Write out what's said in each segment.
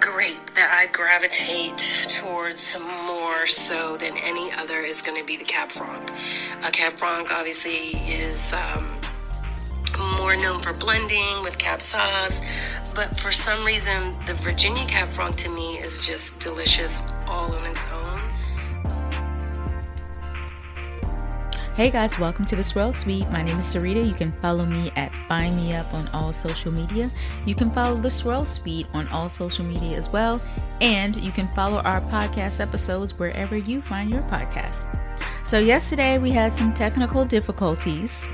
grape that I gravitate towards more so than any other is going to be the Cab Franc. Cab Franc obviously is more known for blending with Cab Sauvs, but for some reason the Virginia Cab Franc to me is just delicious all on its own. Hey guys, welcome to the Swirl Suite. My name is Sarita. You can follow me at VineMeUp on all social media. You can follow the Swirl Suite on all social media as well. And you can follow our podcast episodes wherever you find your podcast. So yesterday we had some technical difficulties,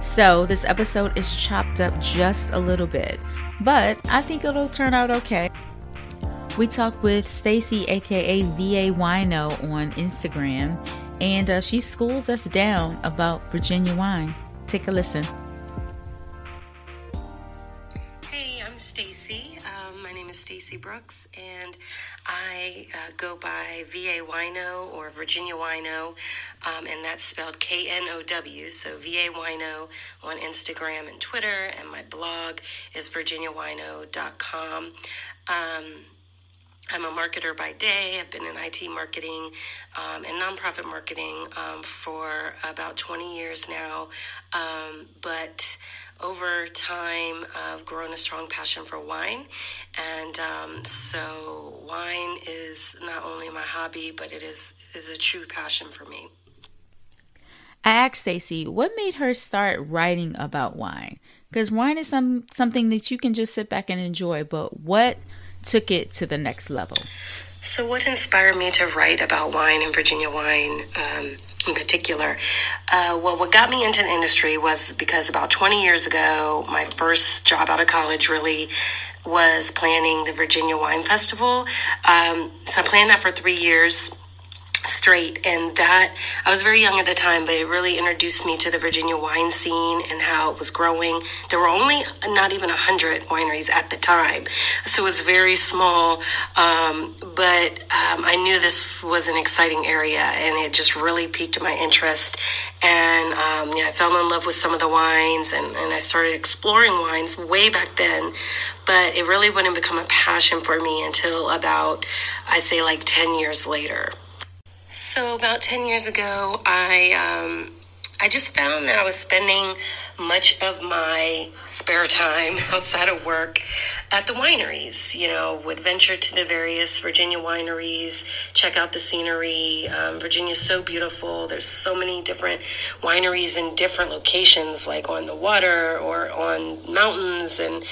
so this episode is chopped up just a little bit, but I think it'll turn out okay. We talked with Stacy, aka VA Wine Know, on Instagram, and she schools us down about Virginia wine. Take a listen. Hey, I'm Stacy. My name is Stacy Brooks, and I go by VA Wine Know or Virginia Wine Know, and that's spelled K-N-O-W, so VA Wine Know on Instagram and Twitter, and my blog is VirginiaWineKnow.com. I'm a marketer by day. I've been in IT marketing and nonprofit marketing for about 20 years now, but over time, I've grown a strong passion for wine, and so wine is not only my hobby, but it is a true passion for me. I asked Stacy, what made her start writing about wine? Because wine is something that you can just sit back and enjoy, but what took it to the next level? So what inspired me to write about wine and Virginia wine in particular? Well, what got me into the industry was because about 20 years ago, my first job out of college really was planning the Virginia Wine Festival. So I planned that for 3 years straight, and that I was very young at the time, but it really introduced me to the Virginia wine scene and how it was growing. There were only not even 100 wineries at the time, so it was very small, but I knew this was an exciting area, and it just really piqued my interest. And I fell in love with some of the wines, and I started exploring wines way back then, but it really wouldn't become a passion for me until about, I say, like 10 years later. So about 10 years ago, I just found that I was spending much of my spare time outside of work at the wineries. Would venture to the various Virginia wineries, check out the scenery. Virginia's so beautiful. There's so many different wineries in different locations, like on the water or on mountains, and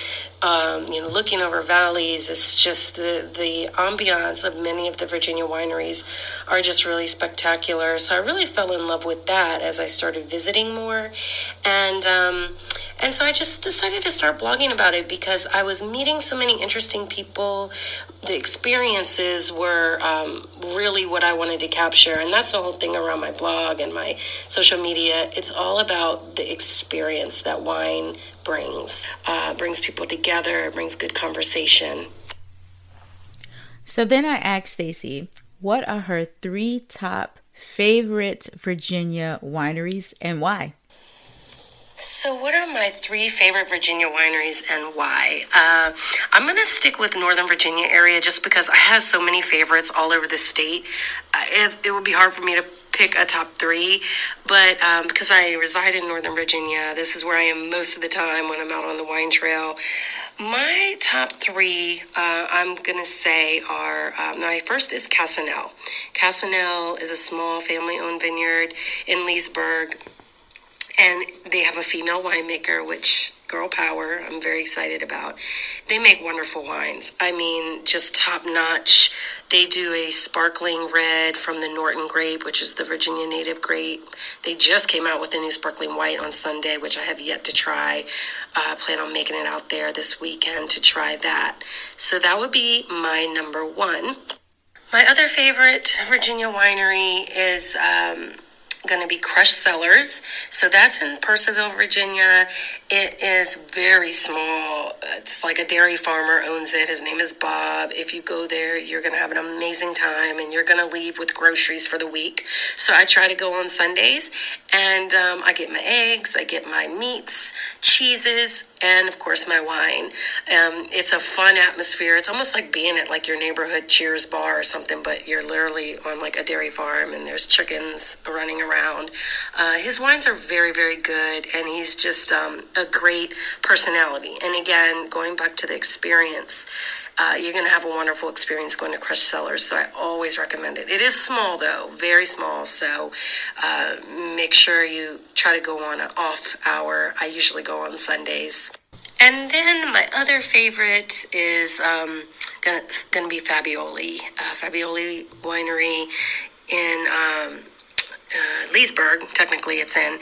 looking over valleys. It's just the ambiance of many of the Virginia wineries are just really spectacular. So I really fell in love with that as I started visiting more, and so I just decided to start blogging about it because I was meeting so many interesting people. The experiences were really what I wanted to capture, and that's the whole thing around my blog and my social media. It's all about the experience that wine brings people together. It brings good conversation. So then I asked Stacy, what are her 3 top favorite Virginia wineries and why? So what are my 3 favorite Virginia wineries and why? I'm going to stick with Northern Virginia area just because I have so many favorites all over the state. It would be hard for me to pick a top three, but because I reside in Northern Virginia, this is where I am most of the time when I'm out on the wine trail. My top three, I'm going to say, are, my first is Casanel. Casanel is a small family-owned vineyard in Leesburg, and they have a female winemaker, which... girl power, I'm very excited about. They make wonderful wines. I mean, just top notch. They do a sparkling red from the Norton grape, which is the Virginia native grape. They just came out with a new sparkling white on Sunday, which I have yet to try. I plan on making it out there this weekend to try that. So that would be my number one. My other favorite Virginia winery is... going to be Crush Cellars. So that's in Purcellville, Virginia. It is very small. It's like a dairy farmer owns it. His name is Bob. If you go there, you're going to have an amazing time, and you're going to leave with groceries for the week. So I try to go on Sundays, and I get my eggs, I get my meats, cheeses, and of course my wine. It's a fun atmosphere. It's almost like being at like your neighborhood Cheers bar or something, but you're literally on like a dairy farm and there's chickens running around. His wines are very, very good, and he's just a great personality. And again, going back to the experience, you're going to have a wonderful experience going to Crush Cellars, so I always recommend it. It is small, though, very small, so make sure you try to go on an off hour. I usually go on Sundays. And then my other favorite is going to be Fabbioli. Fabbioli Winery in Leesburg, technically it's in,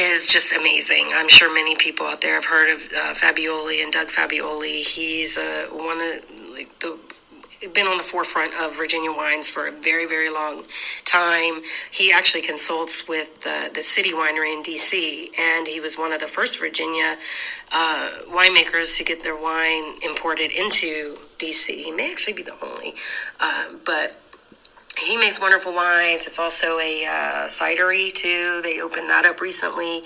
is just amazing. I'm sure many people out there have heard of Fabbioli and Doug Fabbioli. He's one of like the been on the forefront of Virginia wines for a very, very long time. He actually consults with the City Winery in D.C., and he was one of the first Virginia winemakers to get their wine imported into D.C. He may actually be the only, but he makes wonderful wines. It's also a cidery, too. They opened that up recently.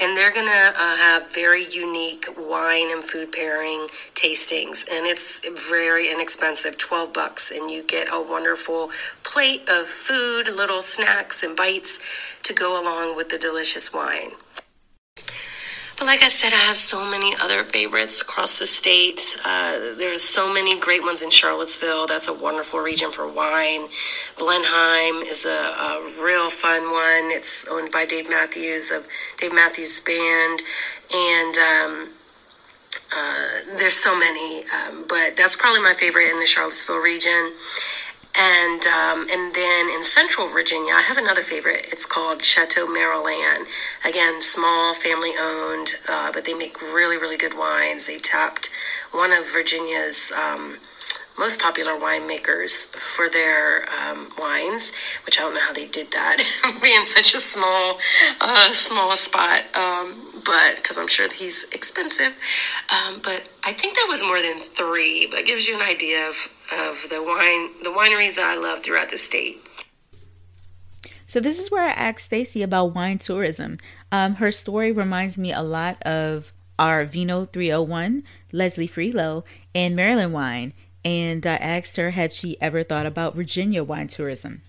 And they're going to have very unique wine and food pairing tastings. And it's very inexpensive, $12. And you get a wonderful plate of food, little snacks and bites to go along with the delicious wine. But like I said, I have so many other favorites across the state. There's so many great ones in Charlottesville. That's a wonderful region for wine. Blenheim is a real fun one. It's owned by Dave Matthews of Dave Matthews Band. And there's so many, but that's probably my favorite in the Charlottesville region. And then in Central Virginia, I have another favorite. It's called Chateau Maryland. Again, small, family-owned, but they make really, really good wines. They tapped one of Virginia's most popular winemakers for their wines, which I don't know how they did that, being such a small spot. But because I'm sure he's expensive, but I think that was more than three. But it gives you an idea of the wineries that I love throughout the state. So this is where I asked Stacy about wine tourism. Her story reminds me a lot of our Vino 301, Leslie Freelo, and Maryland wine. And I asked her, had she ever thought about Virginia wine tourism?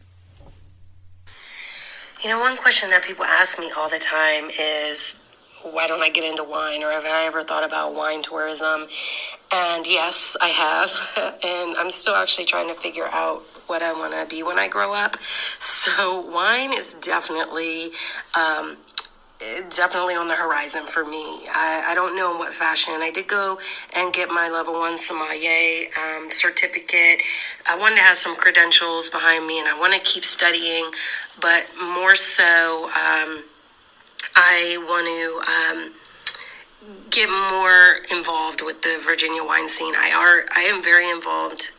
You know, one question that people ask me all the time is, why don't I get into wine, or have I ever thought about wine tourism? And yes, I have, and I'm still actually trying to figure out what I want to be when I grow up. So wine is definitely on the horizon for me. I don't know in what fashion. I did go and get my level 1 sommelier certificate. I wanted to have some credentials behind me, and I want to keep studying, but more so I want to get more involved with the Virginia wine scene. I am very involved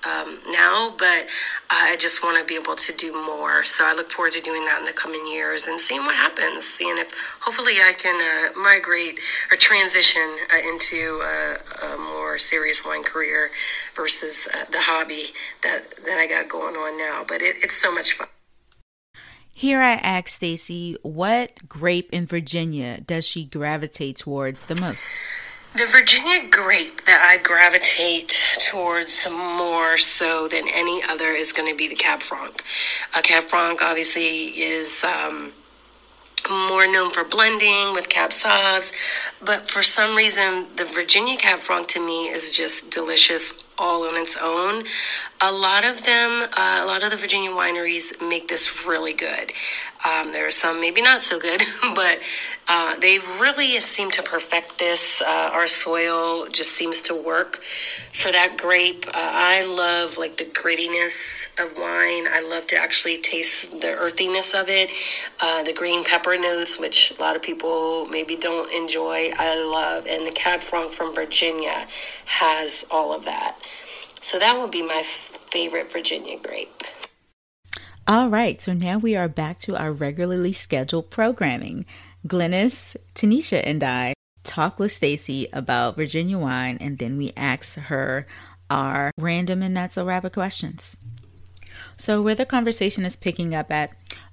now, but I just want to be able to do more. So I look forward to doing that in the coming years and seeing what happens, seeing if hopefully I can migrate or transition into a more serious wine career versus the hobby that I got going on now. But it's so much fun. Here I asked Stacy, what grape in Virginia does she gravitate towards the most? The Virginia grape that I gravitate towards more so than any other is going to be the Cab Franc. Cab Franc obviously is more known for blending with Cab Sauvs, but for some reason, the Virginia Cab Franc to me is just delicious all on its own. A lot of the Virginia wineries make this really good. There are some maybe not so good, but they really seem to perfect this. Our soil just seems to work for that grape. I love like the grittiness of wine. I love to actually taste the earthiness of it. The green pepper notes, which a lot of people maybe don't enjoy, I love. And the Cab Franc from Virginia has all of that. So that would be my favorite Virginia grape. All right, so now we are back to our regularly scheduled programming. Glynis, Tanisha, and I talk with Stacy about Virginia wine, and then we ask her our random and not so rapid questions. So where the conversation is picking up at,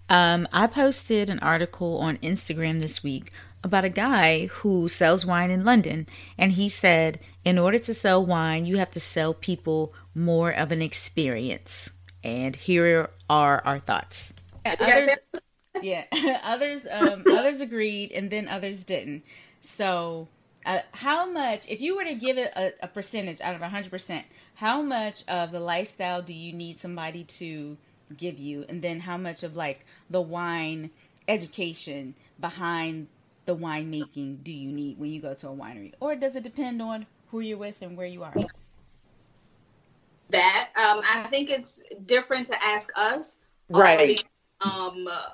I posted an article on Instagram this week about a guy who sells wine in London, and he said, in order to sell wine, you have to sell people more of an experience. And here are our thoughts. Others agreed, and then others didn't. So how much, if you were to give it a percentage out of 100%, how much of the lifestyle do you need somebody to give you? And then how much of like the wine education behind the winemaking do you need when you go to a winery? Or does it depend on who you're with and where you are? I think it's different to ask us, right?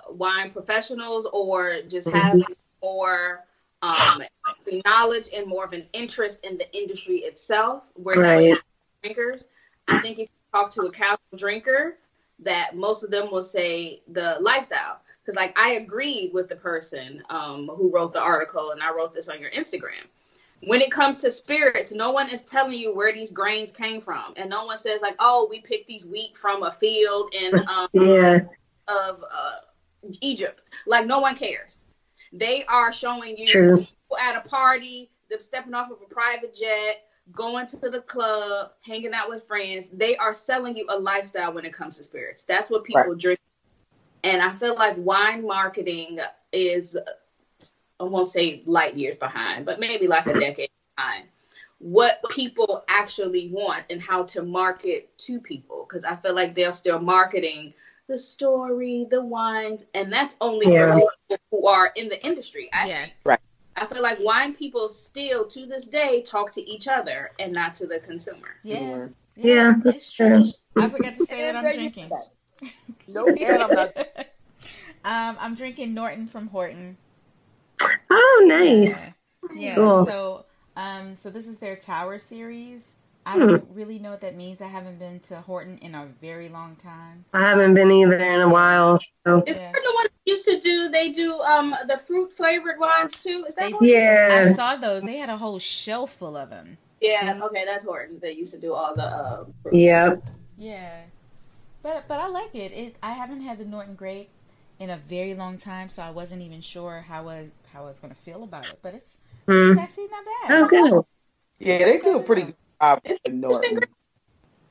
Wine professionals, or just have more knowledge and more of an interest in the industry itself. We're not drinkers. I think if you talk to a casual drinker, that most of them will say the lifestyle. Because like I agreed with the person who wrote the article, and I wrote this on your Instagram. When it comes to spirits, no one is telling you where these grains came from. And no one says like, oh, we picked these wheat from a field in of Egypt. Like no one cares. They are showing you people at a party, them stepping off of a private jet, going to the club, hanging out with friends. They are selling you a lifestyle when it comes to spirits. That's what people drink. And I feel like wine marketing is, I won't say light years behind, but maybe like a decade behind what people actually want and how to market to people. Because I feel like they're still marketing the story, the wines, and that's only for people who are in the industry. I feel like wine people still to this day talk to each other and not to the consumer. Yeah, that's true. I forgot to say that I'm drinking. I'm drinking Norton from Horton. Oh, nice. Yeah. Cool. So this is their Tower series. I don't really know what that means. I haven't been to Horton in a very long time. I haven't been either in a while. So. Is that the one they used to do? They do the fruit flavored wines too. Is that? I saw those. They had a whole shelf full of them. Yeah. Mm-hmm. Okay, that's Horton. They used to do all the. Fruit wines. Yeah. But I like it. I haven't had the Norton grape in a very long time, so I wasn't even sure how I was going to feel about it. But it's actually not bad. Okay. Oh, yeah, they do a pretty good job with the Norton.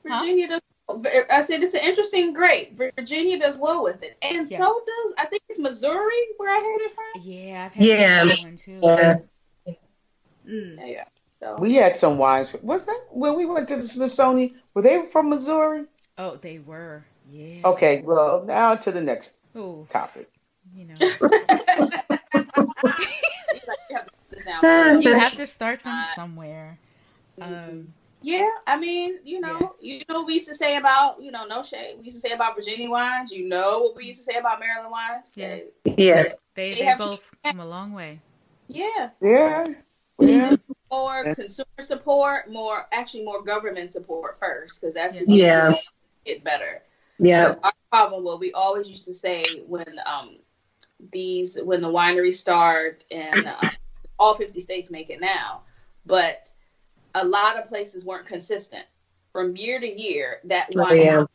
Virginia it's an interesting grape. Virginia does well with it. And so does, I think it's Missouri where I heard it from. Yeah, I've had that one too. Yeah. So. We had some wines. Was that when we went to the Smithsonian? Were they from Missouri? Oh, they were. Yeah. Okay, well, now to the next topic. You know. You have to start from somewhere. I mean, we used to say about, no shade. We used to say about Virginia wines. You know what we used to say about Maryland wines? Yeah. They both come a long way. Yeah. Yeah. Yeah. More consumer support, more government support first, because that's get better. Yeah. Our problem, what we always used to say when the wineries start, and all 50 states make it now, but a lot of places weren't consistent from year to year. That wine was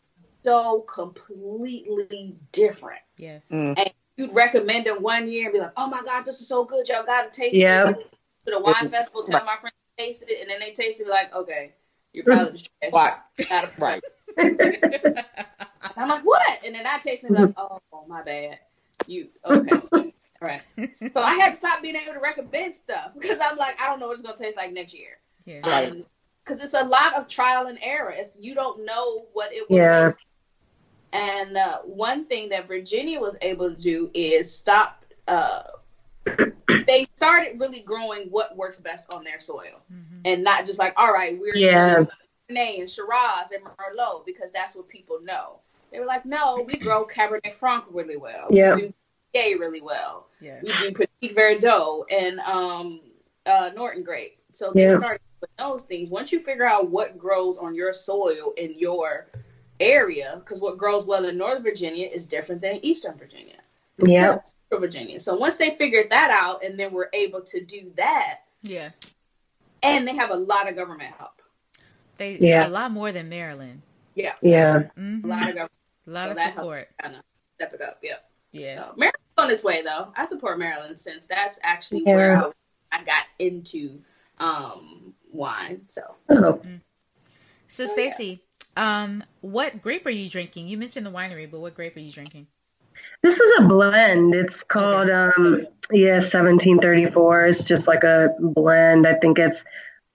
so completely different. Yeah. Mm. And you'd recommend it one year and be like, oh my God, this is so good. Y'all got to taste it. To the wine festival, tell my friends tasted it, and then they tasted it like, okay, your palate's trash. Right. And I'm like, what? And then I tasted it like, oh, my bad. You, okay. Right. So I had to stop being able to recommend stuff because I'm like, I don't know what it's going to taste like next year. Yeah. Right. Because it's a lot of trial and error. It's, you don't know what it was. Yeah. Like. And one thing that Virginia was able to do is stop. They started really growing what works best on their soil, mm-hmm. and not just like, all right, we're Chardonnay and Shiraz and Merlot because that's what people know. They were like, no, we grow Cabernet Franc really well. Yeah. We do Gay really well. Yeah. We do Petit Verdot and Norton grape. So they started with those things. Once you figure out what grows on your soil in your area, because what grows well in Northern Virginia is different than Eastern Virginia. Yeah. Central Virginia. So once they figured that out, and then we're able to do that. Yeah. And they have a lot of government help. They a lot more than Maryland. Yeah. Yeah. Mm-hmm. A lot of government. A lot of support. Kind of step it up. Yeah. Yeah. So Maryland's on its way though. I support Maryland since that's actually where I got into wine. So. Mm-hmm. So Stacy, what grape are you drinking? You mentioned the winery, but what grape are you drinking? This is a blend. It's called 1734. It's just like a blend. I think it's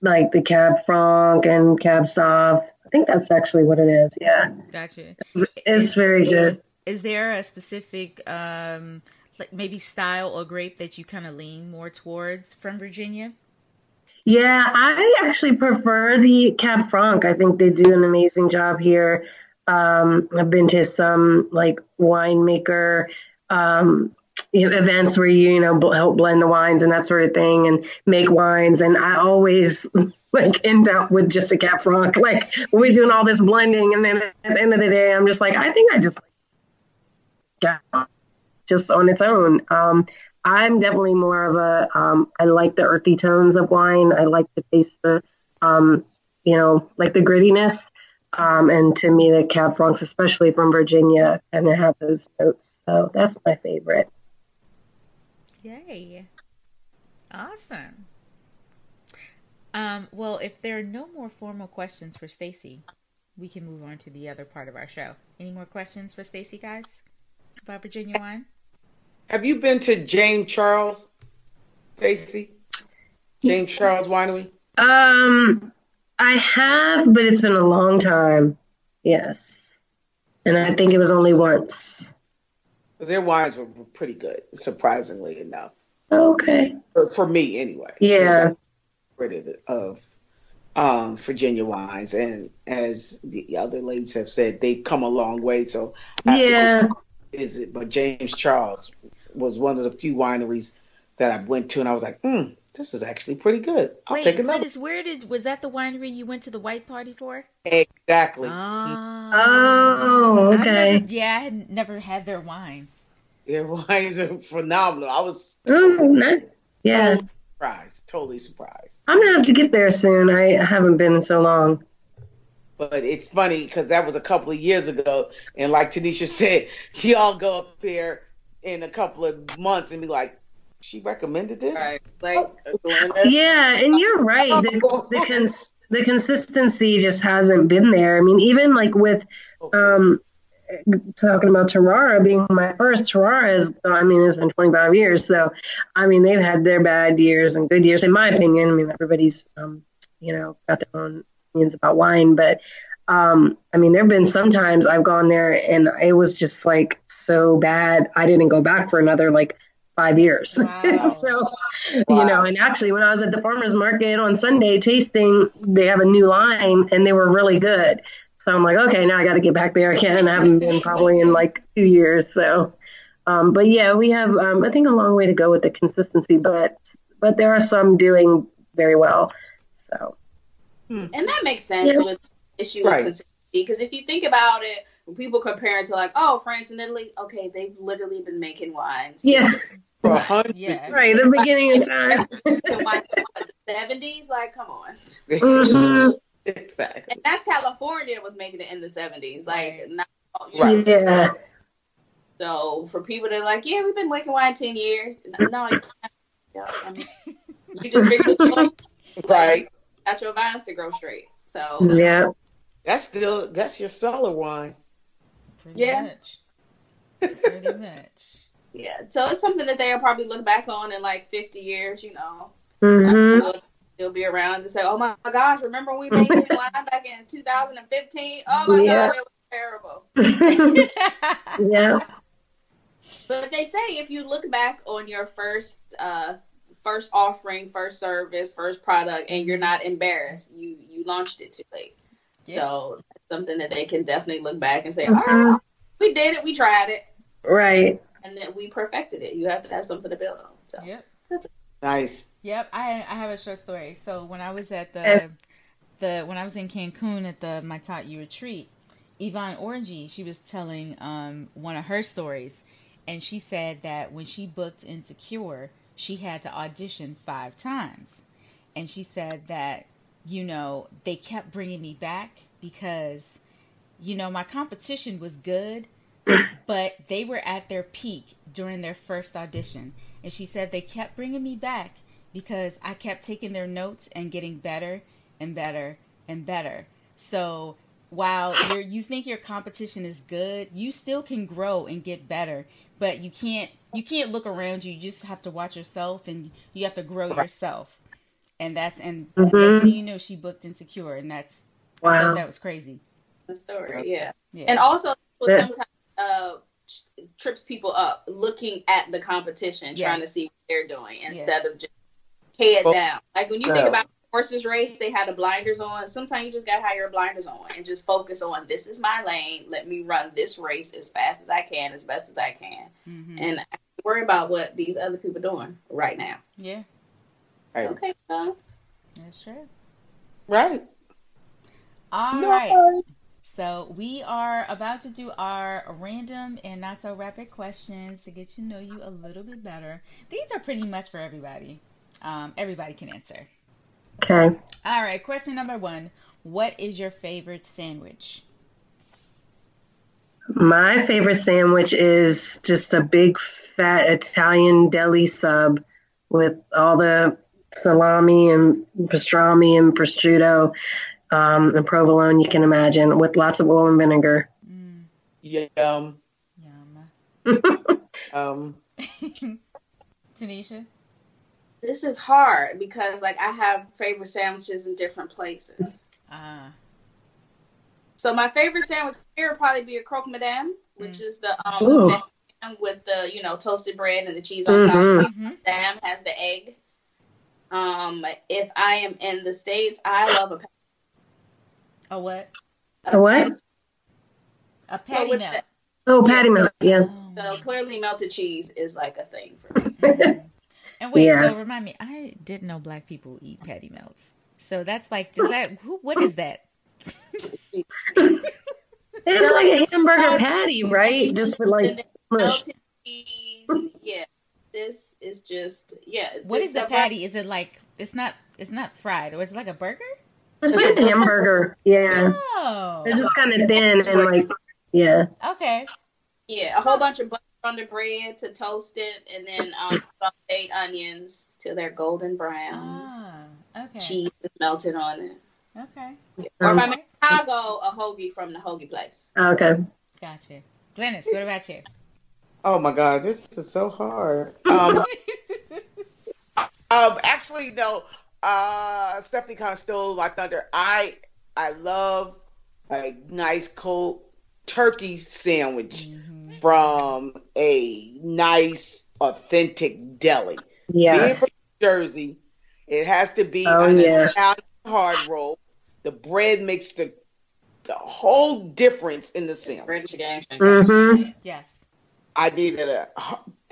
like the Cab Franc and Cab Sauvs. I think that's actually what it is. Yeah. Gotcha. It's very good. Is there a specific like maybe style or grape that you kind of lean more towards from Virginia? Yeah, I actually prefer the Cab Franc. I think they do an amazing job here. I've been to some like winemaker events where you help blend the wines and that sort of thing and make wines. And I always like end up with just a Cab Franc. Like we're doing all this blending, and then at the end of the day, I'm just like, I think I just got just on its own. I'm definitely more of a. I like the earthy tones of wine. I like to taste the, like the grittiness. And to me, the Cab Francs, especially from Virginia, and they have those notes. So that's my favorite. Yay. Awesome. Well, if there are no more formal questions for Stacy, we can move on to the other part of our show. Any more questions for Stacy, guys, about Virginia wine? Have you been to James Charles, Stacy? James Charles Winery? I have, but it's been a long time. Yes. And I think it was only once. Their wines were pretty good, surprisingly enough. Okay. For me, anyway. Yeah. Of Virginia wines. And as the other ladies have said, they've come a long way. So but James Charles was one of the few wineries that I went to, and I was like, this is actually pretty good. I'll take another. Wait, was that the winery you went to the white party for? Exactly. Oh okay. I had never had their wine. Their wines are phenomenal. I was totally surprised. I'm going to have to get there soon. I haven't been in so long. But it's funny because that was a couple of years ago. And like Tanisha said, y'all go up here in a couple of months and be like, she recommended this? Right. Like, yeah, and you're right. The consistency just hasn't been there. I mean, even like with talking about Tarara being my first, Tarara it's been 25 years. So, I mean, they've had their bad years and good years, in my opinion. I mean, everybody's, got their own opinions about wine. But, there have been some times I've gone there and it was just like so bad. I didn't go back for another, 5 years. Wow. And actually when I was at the farmer's market on Sunday tasting, they have a new line and they were really good. So I'm like, okay, now I got to get back there again. I haven't been probably in 2 years. So, but yeah, we have, I think a long way to go with the consistency, but there are some doing very well. So. And that makes sense with the issue with consistency. Because if you think about it, when people compare it to France and Italy, okay, they've literally been making wines. Yeah. Right, the beginning of time. The 70s, come on. Mm-hmm. Exactly. And that's California was making it in the 70s. Yeah. So for people that are like, yeah, we've been making wine 10 years. No, you just figured it out. Right. got your vines to grow straight. So yeah, that's your cellar wine. Pretty much. Yeah. So it's something that they'll probably look back on in like 50 years, you know. Mm-hmm. They'll be around and say, "Oh my gosh, remember when we made this wine back in 2015? Oh my God, it was terrible." Yeah. But they say if you look back on your first offering, first service, first product, and you're not embarrassed, you launched it too late. Yeah. So that's something that they can definitely look back and say, "All right, we did it, we tried it, right, and then we perfected it." You have to have something to build on. So nice. Yep, I have a short story. So when I was at when I was in Cancun at the Matatu retreat, Yvonne Orgy, she was telling one of her stories, and she said that when she booked Insecure, she had to audition 5 times, and she said that, you know, they kept bringing me back because, you know, my competition was good, but they were at their peak during their first audition. And she said they kept bringing me back because I kept taking their notes and getting better and better and better. So while you think your competition is good, you still can grow and get better. But you can't look around you. You just have to watch yourself, and you have to grow yourself. And next thing you know, she booked Insecure, and that's I thought that was crazy. The story, yeah. And also, sometimes trips people up looking at the competition, trying to see what they're doing instead of just head down. Like when you think about horses race, they had the blinders on. Sometimes you just got to have your blinders on and just focus on, this is my lane. Let me run this race as fast as I can, as best as I can. Mm-hmm. And I worry about what these other people are doing right now. Yeah. Right. Okay. That's true. Right. All right. So we are about to do our random and not so rapid questions to get to know you a little bit better. These are pretty much for everybody. Everybody can answer. Okay. All right. Question number 1. What is your favorite sandwich? My favorite sandwich is just a big fat Italian deli sub with all the salami and pastrami and prosciutto and provolone, you can imagine, with lots of oil and vinegar. Yum. Tanisha? This is hard because, like, I have favorite sandwiches in different places. So my favorite sandwich here would probably be a croque madame, which is the with the, you know, toasted bread and the cheese on top. Madame has the egg. If I am in the States, I love a patty melt. Patty melt, yeah. So clearly melted cheese is like a thing for me. And so remind me, I didn't know black people eat patty melts. So that's like, what is that? It's like a hamburger patty, right? Just with like melted cheese. Yeah. This is just, What is the patty? Is it like, it's not fried, or is it like a burger? It's like a hamburger. Yeah. Oh. It's just kind of thin and like, Okay. Yeah, a whole bunch of butter on the bread to toast it, and then sauteed onions till they're golden brown. Ah, okay. Cheese is melted on it. Okay. Yeah. Or if I'm in Chicago, a hoagie from the hoagie place. Okay. Gotcha. Glynis, what about you? Oh my God, this is so hard. Actually, no. Stephanie kind of stole my thunder. I love a nice cold turkey sandwich from a nice authentic deli. Yeah, being from New Jersey, it has to be an Italian hard roll. The bread makes the whole difference in the sandwich. Mm-hmm. Yes, I needed a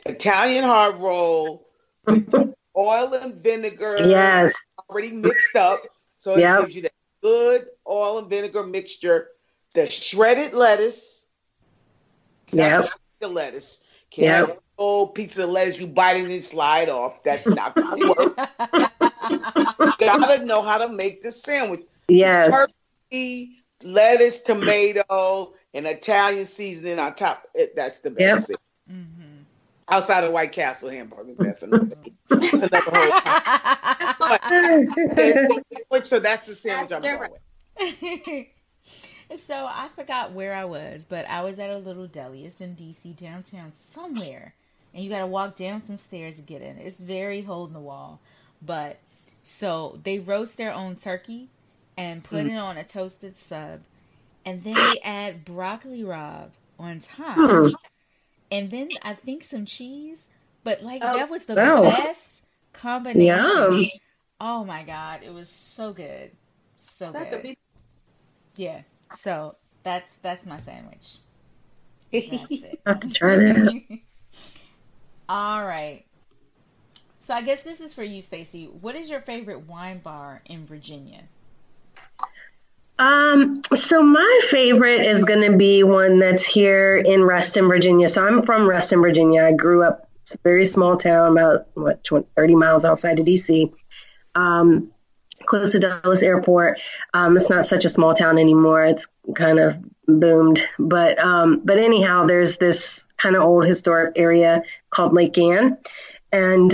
Italian hard roll with oil and vinegar already mixed up, so it gives you that good oil and vinegar mixture. The shredded lettuce, can't have a whole piece of lettuce you bite it and slide off. That's not gonna work. You gotta know how to make the sandwich. Yes, turkey, lettuce, tomato, and Italian seasoning on top. That's the best. Outside of White Castle hamburgers, that's another whole. But So that's the sandwich I'm going with. So I forgot where I was, but I was at a little deli. It's in D.C. downtown somewhere. And you got to walk down some stairs to get in. It's very hole in the wall. But so they roast their own turkey and put it on a toasted sub. And then they add broccoli rabe on top. And then I think some cheese. But like that was the best combination. Yum. Oh my God. It was so good. So that good. Yeah. So that's my sandwich. That's it. I have to try that. All right. So I guess this is for you, Stacy. What is your favorite wine bar in Virginia? So my favorite is going to be one that's here in Reston, Virginia. So I'm from Reston, Virginia. I grew up, it's a very small town, about 30 miles outside of DC. Close to Dulles Airport. It's not such a small town anymore. It's kind of boomed. But anyhow, there's this kind of old historic area called Lake Ann. And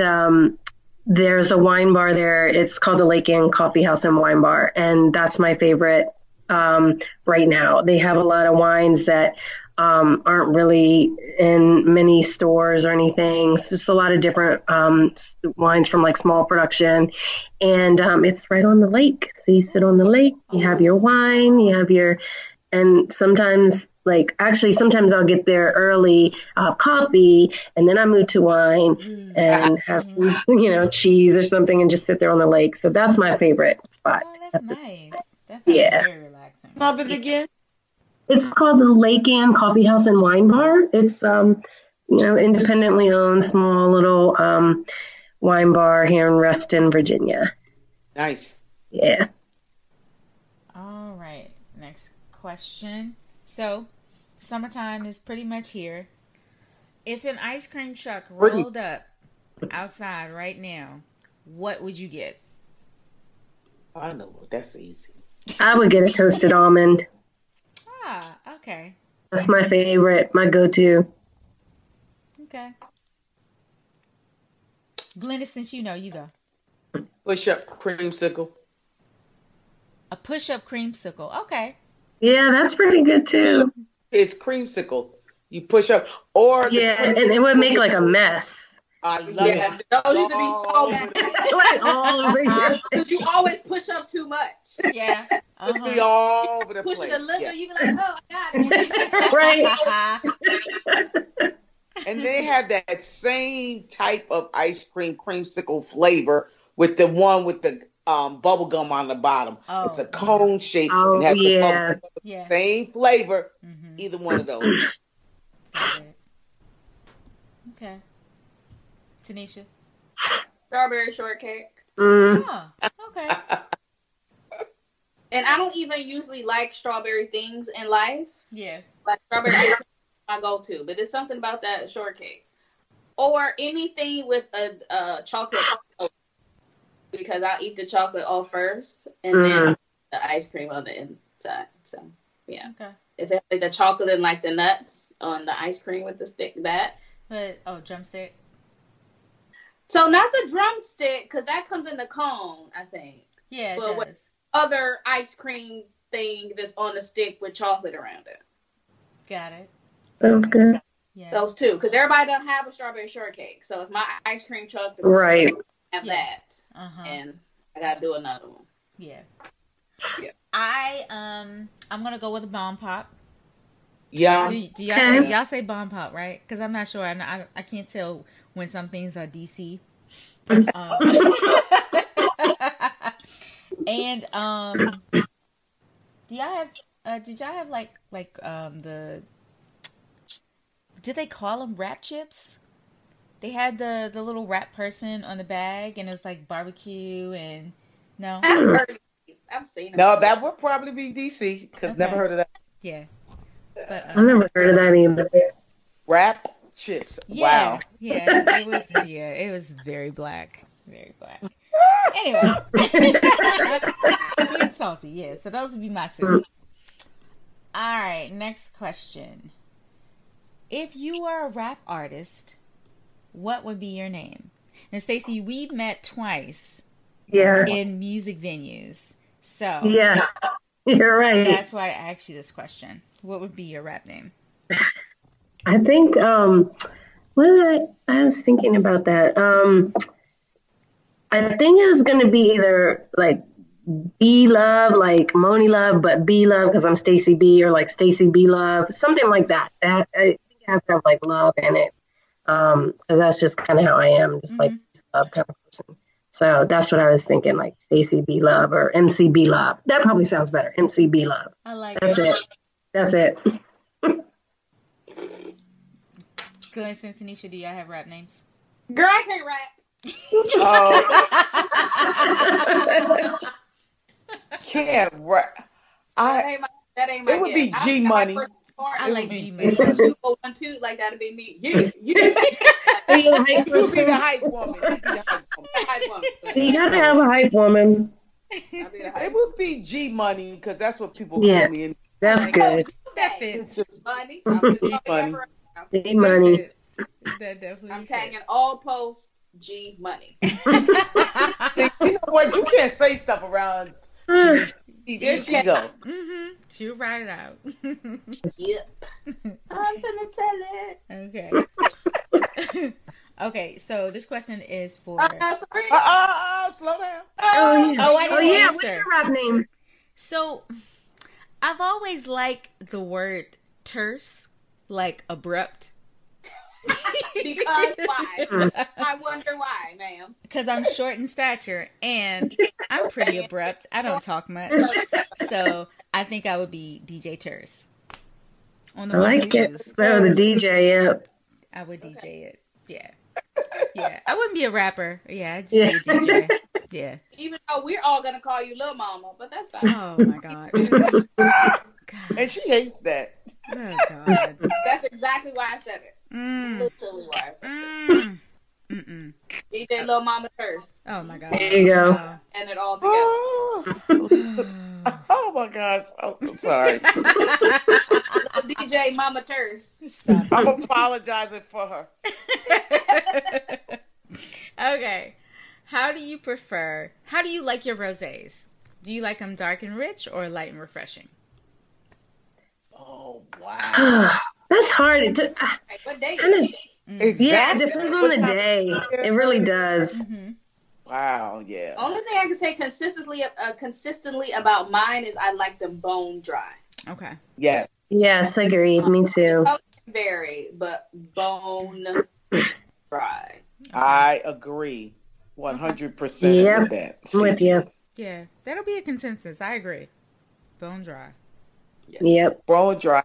there's a wine bar there. It's called the Lake Ann Coffee House and Wine Bar. And that's my favorite right now. They have a lot of wines that aren't really in many stores or anything. It's just a lot of different wines from like small production, and it's right on the lake. So you sit on the lake, you have your wine, you have your, and sometimes like, actually sometimes I'll get there early, I'll have coffee, and then I move to wine and have some, cheese or something and just sit there on the lake. So that's my favorite spot. Oh, that's nice. That sounds very relaxing. Love it again. It's called the Lake Ann Coffee House and Wine Bar. It's, independently owned, small little wine bar here in Reston, Virginia. Nice. Yeah. All right. Next question. So, summertime is pretty much here. If an ice cream truck rolled up outside right now, what would you get? I know. That's easy. I would get a toasted almond. Ah, okay. That's my favorite, my go-to. Okay. Glynis, since you go. Push-up creamsicle. A push-up creamsicle. Okay. Yeah, that's pretty good, too. It's creamsicle. You push up. Or and it would make like a mess. I love it. Those used to be so bad. Like all over here. Because you always push up too much. Yeah. It'd be all over the pushing place. Pushing the liver, you be like, oh, I got it. Right. And they have that same type of ice cream, creamsicle flavor with the one with the bubble gum on the bottom. Oh. It's a cone shape. Oh, and has the bubble gum. Yeah. Same flavor. Mm-hmm. Either one of those. Okay. Tanisha? Strawberry shortcake. Oh, okay. And I don't even usually like strawberry things in life. Yeah. Like strawberry is my go-to, but there's something about that shortcake. Or anything with a chocolate because I'll eat the chocolate all first and then the ice cream on the inside. So, yeah. Okay. If it's like the chocolate and like the nuts on the ice cream with the stick, that. But, drumstick. So not the drumstick, because that comes in the cone, I think. Yeah, it does. With other ice cream thing that's on the stick with chocolate around it. Got it. Sounds good. Yeah. Those two, because everybody doesn't have a strawberry shortcake. So if my ice cream chocolate, right, I have that, and I gotta do another one. Yeah. Yeah. I'm gonna go with a bomb pop. Yeah. Do y'all say bomb pop, right? Because I'm not sure. I can't tell when some things are DC. And did y'all have like did they call them wrap chips? They had the little wrap person on the bag, and it was like barbecue and no. I've heard of these. I've seen them. No, that would probably be DC because never heard of that. Yeah, but I never heard of that either. Wrap chips. Yeah, wow. Yeah, it was very black, very black. Anyway, sweet and salty, yeah. So those would be my two. All right, next question. If you were a rap artist, what would be your name? Now, Stacy, we met twice in music venues. So yeah, you're right. That's why I asked you this question. What would be your rap name? I think I was thinking about that. I think it was going to be either like B Love, like Moni Love, but B Love because I'm Stacy B, or like Stacy B Love, something like that. That I think it has to have like love in it, because that's just kind of how I am, just like love kind of person. So that's what I was thinking, like Stacy B Love or MC B Love. That probably sounds better, MC B Love. I like it. That's it. Glynis and Tanisha, do y'all have rap names? Girl, I can't rap. Can't rap. That ain't my it would be G Money. I like G Money. 2 1 2, like that'd be me. Yeah, you'd be the hype woman. You gotta have a hype woman. It would be G Money because that's what people call me. That's good. That fits. Just money. G Money. That definitely. I'm tagging all posts G Money. You know what? You can't say stuff around. There she go. Mm-hmm. She'll write it out. Yep. I'm gonna tell it. Okay. Okay. So this question is for. Sorry. Slow down. I didn't answer. What's your rap name? So, I've always liked the word terse. Like abrupt. Because why? I wonder why, ma'am. Because I'm short in stature and I'm pretty abrupt. I don't talk much. So I think I would be DJ Terse. I like it. So the DJ up. I would DJ it. Yeah. Yeah. I wouldn't be a rapper. Yeah. I'd just be a DJ. Yeah. Even though we're all going to call you Lil Mama, but that's fine. Oh, my God. God. And she hates that. Oh, God. That's exactly why I said it. Literally why I said it. Mm. DJ Lil Mama Terse. Oh, my God. There you go. And it all together. Oh my gosh. Oh, sorry. DJ Mama Terse. Stop. I'm apologizing for her. Okay. How do you like your rosés? Do you like them dark and rich or light and refreshing? Oh, wow. That's hard. What day is it? Exactly. Yeah, it depends on the day. It really does. Mm-hmm. Wow, yeah. Only thing I can say consistently about mine is I like them bone dry. Okay. Yes. Yes, agreed. Me too. Vary, but bone dry. I agree 100% with that. I'm with you. Yeah, that'll be a consensus. I agree. Bone dry. Yep. Bone dry.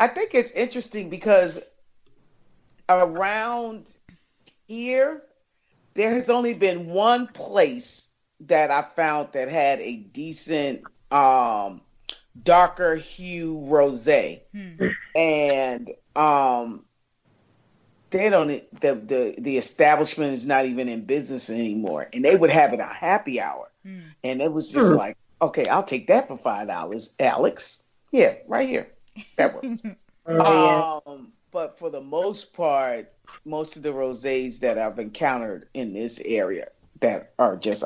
I think it's interesting because around here, there has only been one place that I found that had a decent darker hue rosé. And they don't the establishment is not even in business anymore. And they would have it at happy hour. And it was just like, okay, I'll take that for $5, Alex. Yeah, right here. That works. But for the most part, most of the rosés that I've encountered in this area that are just,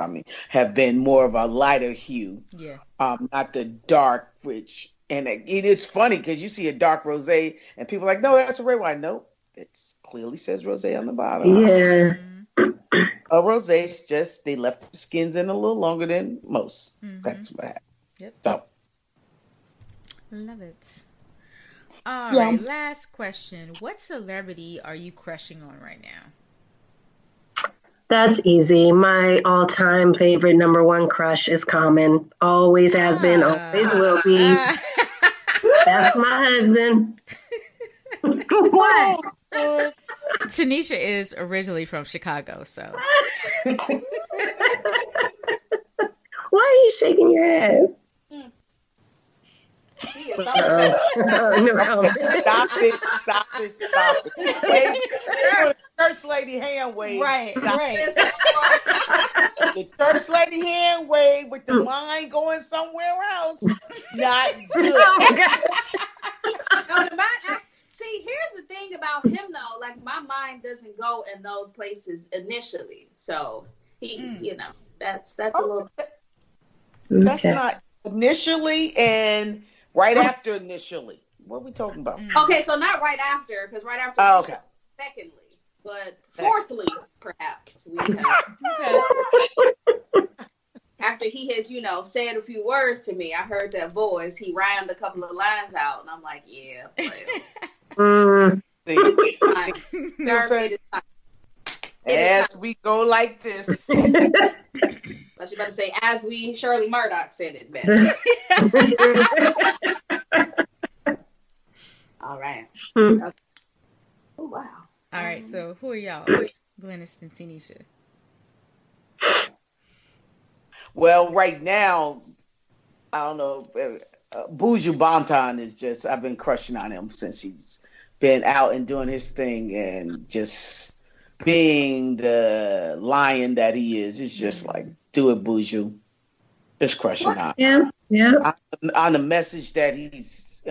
have been more of a lighter hue. Yeah. Not the dark, which, and it's funny because you see a dark rosé and people are like, no, that's a red wine. Nope. It clearly says rosé on the bottom. Yeah. A rosé is just, they left the skins in a little longer than most. Mm-hmm. That's what happened. Yep. So. Love it. All right, last question. What celebrity are you crushing on right now? That's easy. My all-time favorite #1 crush is Common. Always has been, always will be. That's my husband. What? Tanisha is originally from Chicago, so. Why are you shaking your head? Stop it. Church lady hand wave. Right. The church lady hand wave with the mind going somewhere else. Not good. See, here's the thing about him, though. Like, my mind doesn't go in those places initially. So, he, that's a little... That's not Initially and right after initially. What are we talking about? Okay, so not right after, because right after okay. Secondly, but fourthly, perhaps. We have. After he has, you know, said a few words to me, I heard that voice. He rhymed a couple of lines out, and I'm like, yeah. As we go like this. I was about to say, as we, Shirley Murdoch said it better. All right. Okay. Oh, wow. All right, so who are y'all? Glynis and Tanisha. Well, right now, I don't know. Buju Banton is just, I've been crushing on him since he's been out and doing his thing and just being the lion that he is. It's just like, do it, Buju. Just crushing on. Yeah, yeah. On the message that he's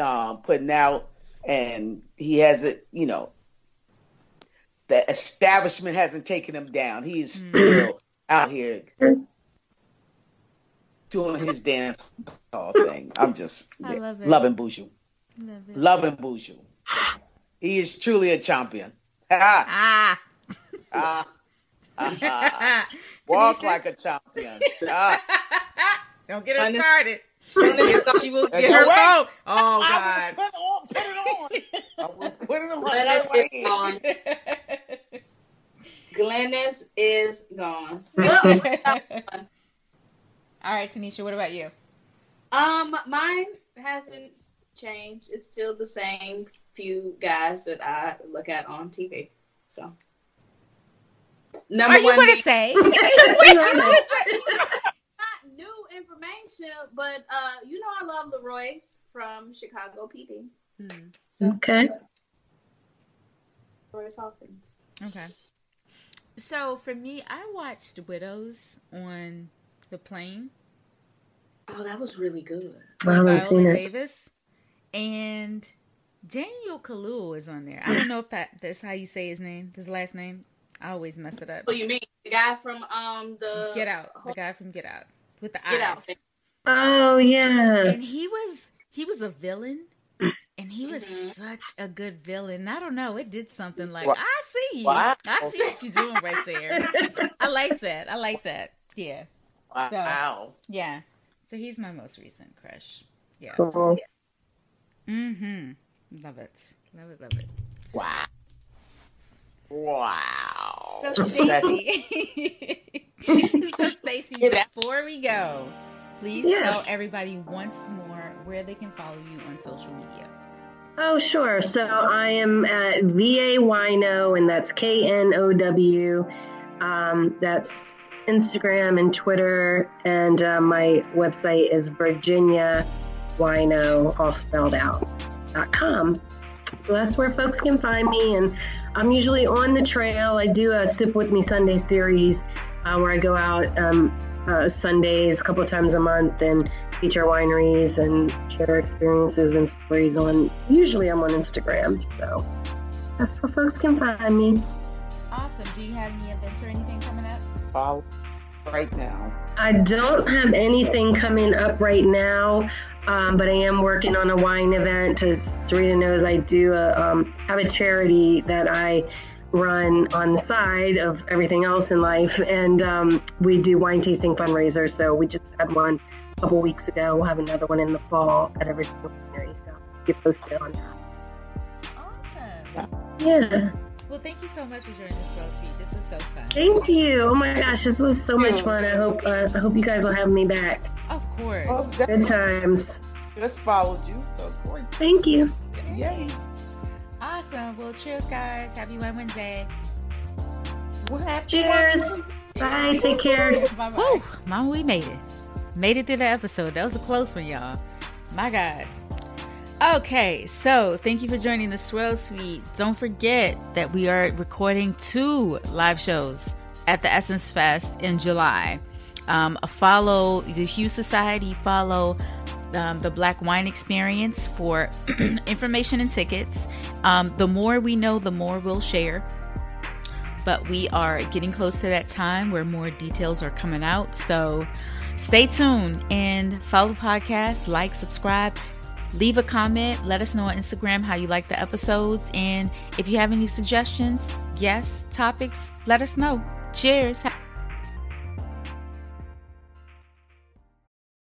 putting out, and he hasn't, you know, the establishment hasn't taken him down. He is still out here doing his dance hall thing. I'm just loving Buju. Loving Buju. He is truly a champion. Walk like a champion. Don't get her started. She will get her phone. Oh, God. I will put it on. Glynis is gone. Glynis is gone. All right, Tanisha, what about you? Mine hasn't changed. It's still the same few guys that I look at on TV. So. Number one, you going to say? Not new information, but you know I love LaRoyce from Chicago PD. So, okay. LaRoyce Hawkins. Okay. So for me, I watched Widows on the plane. Oh, that was really good. Viola Davis and Daniel Kaluuya is on there. I don't know if that's how you say his name, his last name. I always mess it up. Oh, you mean the guy from the Get Out? The guy from Get Out with the Get eyes. Out. Oh yeah. And he was a villain, and he was such a good villain. I don't know. It did something like I see you. Wow. I see what you're doing right there. I like that. Yeah. Wow. So, yeah. So he's my most recent crush. Yeah. Cool. Yeah. Love it. Wow. Wow. So Stacy, before we go, please tell everybody once more where they can follow you on social media. Oh, sure. So I am at VA Wine Know, and that's KNOW. That's Instagram and Twitter, and my website is VirginiaWineKnow, all spelled out, .com. So that's where folks can find me, and I'm usually on the trail. I do a Sip With Me Sunday series where I go out Sundays a couple of times a month and feature wineries and share experiences and stories on, usually I'm on Instagram. So that's where folks can find me. Awesome. Do you have any events or anything coming up? Right now, I don't have anything coming up right now, but I am working on a wine event. As Sarita knows, I do have a charity that I run on the side of everything else in life, and we do wine tasting fundraisers. So we just had one a couple weeks ago. We'll have another one in the fall at every winery. So get posted on that. Awesome. Yeah. Well, thank you so much for joining us, Swirl Suite. This was so fun. Thank you. Oh my gosh, this was so much fun. I hope you guys will have me back. Of course. Oh, good times. Just followed you, so of course. Thank you. Yay. Awesome. Well, cheers, guys. Happy Wine Wednesday. Cheers. Bye. Take care. Bye. Woo, Mama, we made it. Made it through the episode. That was a close one, y'all. My God. Okay, so thank you for joining the Swirl Suite. Don't forget that we are recording 2 live shows at the Essence Fest in July. Follow the Hue Society, follow the Black Wine Experience for information and tickets. The more we know, the more we'll share. But we are getting close to that time where more details are coming out. So Stay tuned and follow the podcast, like, subscribe, leave a comment. Let us know on Instagram how you like the episodes. And if you have any suggestions, guests, topics, let us know. Cheers.